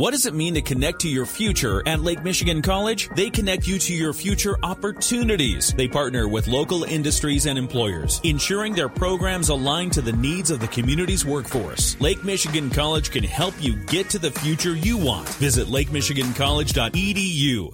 What does it mean to connect to your future at Lake Michigan College? They connect you to your future opportunities. They partner with local industries and employers, ensuring their programs align to the needs of the community's workforce. Lake Michigan College can help you get to the future you want. Visit lakemichigancollege.edu.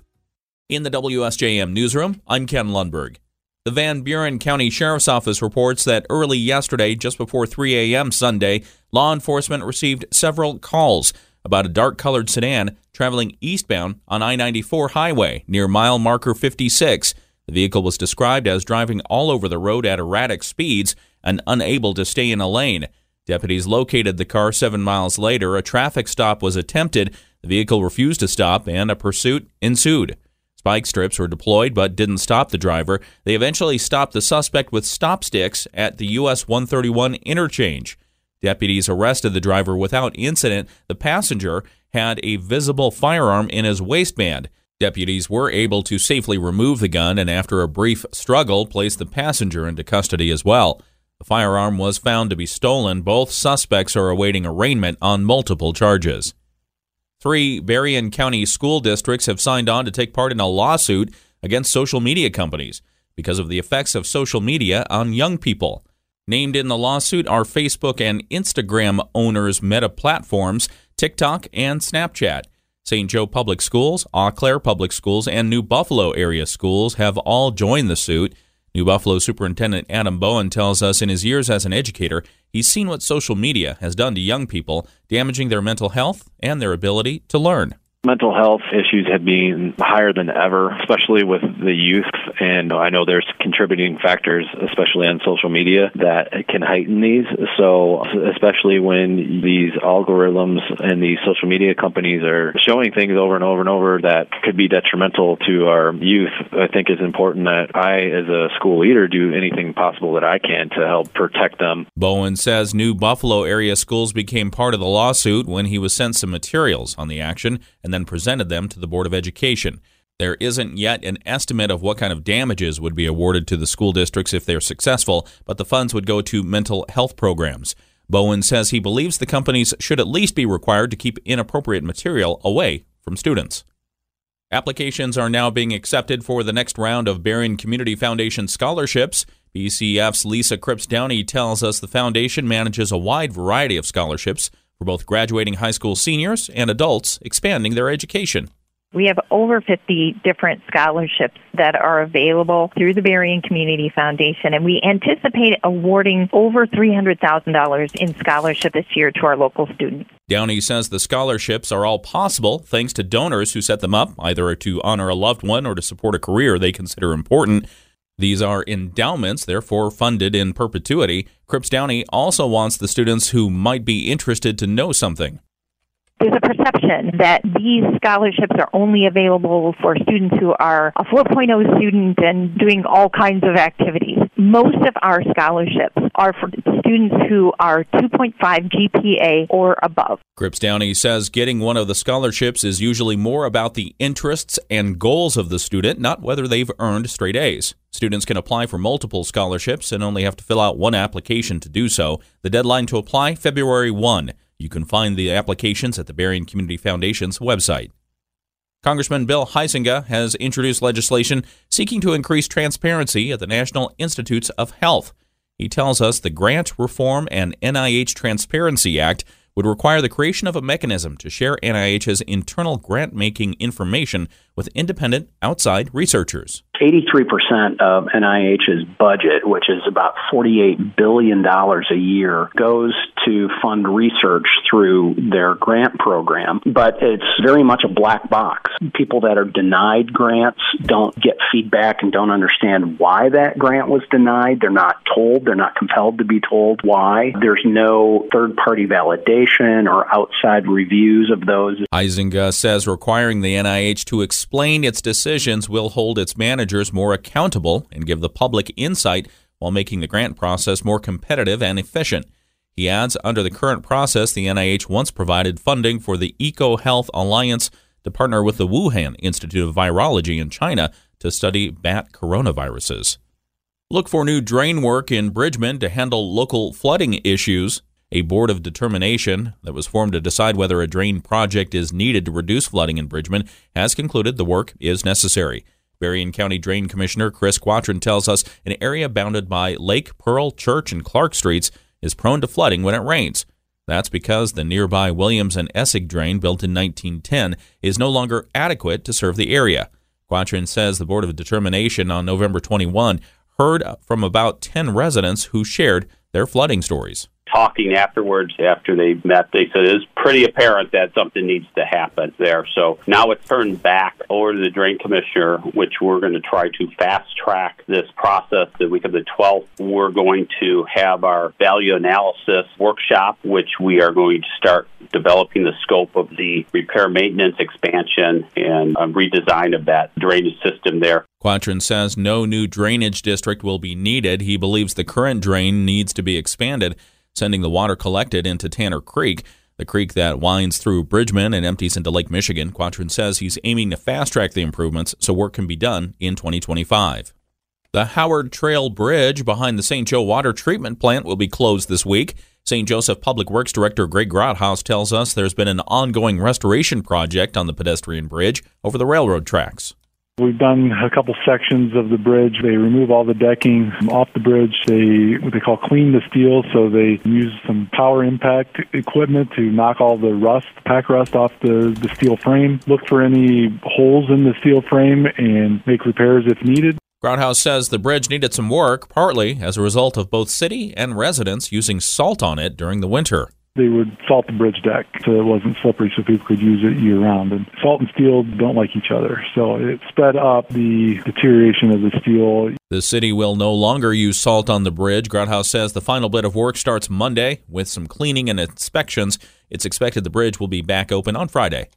In the WSJM newsroom, I'm Ken Lundberg. The Van Buren County Sheriff's Office reports that early yesterday, just before 3 a.m. Sunday, law enforcement received several calls about a dark-colored sedan traveling eastbound on I-94 highway near mile marker 56. The vehicle was described as driving all over the road at erratic speeds and unable to stay in a lane. Deputies located the car 7 miles later. A traffic stop was attempted. The vehicle refused to stop, and a pursuit ensued. Spike strips were deployed but didn't stop the driver. They eventually stopped the suspect with stop sticks at the U.S. 131 interchange. Deputies arrested the driver without incident. The passenger had a visible firearm in his waistband. Deputies were able to safely remove the gun and, after a brief struggle, placed the passenger into custody as well. The firearm was found to be stolen. Both suspects are awaiting arraignment on multiple charges. 3 Berrien County school districts have signed on to take part in a lawsuit against social media companies because of the effects of social media on young people. Named in the lawsuit are Facebook and Instagram owners Meta Platforms, TikTok, and Snapchat. St. Joe Public Schools, Eau Claire Public Schools, and New Buffalo area schools have all joined the suit. New Buffalo Superintendent Adam Bowen tells us in his years as an educator, he's seen what social media has done to young people, damaging their mental health and their ability to learn. Mental health issues have been higher than ever, especially with the youth. And I know there's contributing factors, especially on social media, that can heighten these. So especially when these algorithms and these social media companies are showing things over and over and over that could be detrimental to our youth, I think it's important that I, as a school leader, do anything possible that I can to help protect them. Bowen says New Buffalo area schools became part of the lawsuit when he was sent some materials on the action and then presented them to the Board of Education. There isn't yet an estimate of what kind of damages would be awarded to the school districts if they're successful, but the funds would go to mental health programs. Bowen says he believes the companies should at least be required to keep inappropriate material away from students. Applications are now being accepted for the next round of Berrien Community Foundation scholarships. BCF's Lisa Cripps-Downey tells us the foundation manages a wide variety of scholarships for both graduating high school seniors and adults expanding their education. We have over 50 different scholarships that are available through the Berrien Community Foundation, and we anticipate awarding over $300,000 in scholarship this year to our local students. Downey says the scholarships are all possible thanks to donors who set them up, either to honor a loved one or to support a career they consider important. These are endowments, therefore funded in perpetuity. Cripps-Downey also wants the students who might be interested to know something. There's a perception that these scholarships are only available for students who are a 4.0 student and doing all kinds of activities. Most of our scholarships are for students who are 2.5 GPA or above. Cripps-Downey says getting one of the scholarships is usually more about the interests and goals of the student, not whether they've earned straight A's. Students can apply for multiple scholarships and only have to fill out one application to do so. The deadline to apply, February 1. You can find the applications at the Berrien Community Foundation's website. Congressman Bill Heisinger has introduced legislation seeking to increase transparency at the National Institutes of Health. He tells us the Grant Reform and NIH Transparency Act would require the creation of a mechanism to share NIH's internal grant-making information with independent outside researchers. 83% of NIH's budget, which is about $48 billion a year, goes to fund research through their grant program, but it's very much a black box. People that are denied grants don't get feedback and don't understand why that grant was denied. They're not told. They're not compelled to be told why. There's no third-party validation or outside reviews of those. Heisinger says requiring the NIH to explain its decisions will hold its managers more accountable and give the public insight while making the grant process more competitive and efficient. He adds, under the current process, the NIH once provided funding for the EcoHealth Alliance to partner with the Wuhan Institute of Virology in China to study bat coronaviruses. Look for new drain work in Bridgman to handle local flooding issues. a board of determination that was formed to decide whether a drain project is needed to reduce flooding in Bridgman has concluded the work is necessary. Berrien County Drain Commissioner Chris Quatrin tells us an area bounded by Lake, Pearl, Church, and Clark Streets is prone to flooding when it rains. That's because the nearby Williams and Essig drain, built in 1910, is no longer adequate to serve the area. Quatrin says the Board of Determination on November 21 heard from about 10 residents who shared their flooding stories. Talking afterwards, after they met, they said it was pretty apparent that something needs to happen there. So now it's turned back over to the drain commissioner, which we're going to try to fast-track this process. The week of the 12th, we're going to have our value analysis workshop, which we are going to start developing the scope of the repair, maintenance, expansion, and redesign of that drainage system there. Quatrin says no new drainage district will be needed. He believes the current drain needs to be expanded, sending the water collected into Tanner Creek, the creek that winds through Bridgman and empties into Lake Michigan. Quatrin says he's aiming to fast-track the improvements so work can be done in 2025. The Howard Trail Bridge behind the St. Joe Water Treatment Plant will be closed this week. St. Joseph Public Works Director Greg Grothaus tells us there's been an ongoing restoration project on the pedestrian bridge over the railroad tracks. We've done a couple sections of the bridge. They remove all the decking off the bridge. They, what they call, clean the steel, so they use some power impact equipment to knock all the rust, pack rust off the steel frame, look for any holes in the steel frame, and make repairs if needed. Grothaus says the bridge needed some work, partly as a result of both city and residents using salt on it during the winter. They would salt the bridge deck so it wasn't slippery, so people could use it year-round. And salt and steel don't like each other, so it sped up the deterioration of the steel. The city will no longer use salt on the bridge. Grothaus says the final bit of work starts Monday with some cleaning and inspections. It's expected the bridge will be back open on Friday.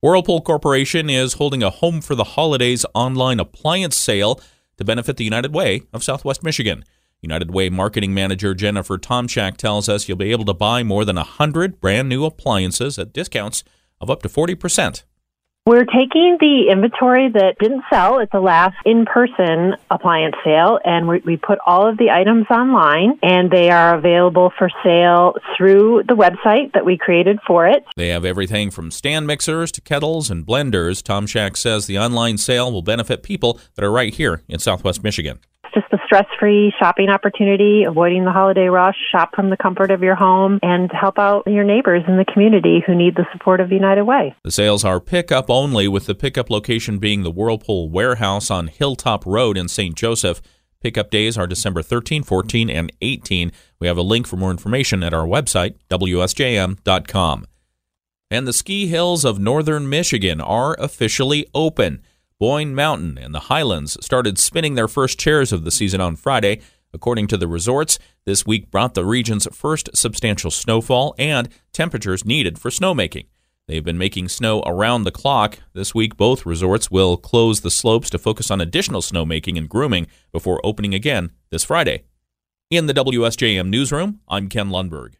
Whirlpool Corporation is holding a Home for the Holidays online appliance sale to benefit the United Way of Southwest Michigan. United Way Marketing Manager Jennifer Tomchak tells us you'll be able to buy more than 100 brand-new appliances at discounts of up to 40%. We're taking the inventory that didn't sell at the last in-person appliance sale, and we put all of the items online, and they are available for sale through the website that we created for it. They have everything from stand mixers to kettles and blenders. Tomchak says the online sale will benefit people that are right here in Southwest Michigan. Just the stress-free shopping opportunity, avoiding the holiday rush, shop from the comfort of your home, and help out your neighbors in the community who need the support of United Way. The sales are pickup only, with the pickup location being the Whirlpool Warehouse on Hilltop Road in St. Joseph. Pickup days are December 13, 14, and 18. We have a link for more information at our website, WSJM.com. And the ski hills of northern Michigan are officially open. Boyne Mountain and the Highlands started spinning their first chairs of the season on Friday. According to the resorts, this week brought the region's first substantial snowfall and temperatures needed for snowmaking. They've been making snow around the clock. This week, both resorts will close the slopes to focus on additional snowmaking and grooming before opening again this Friday. In the WSJM newsroom, I'm Ken Lundberg.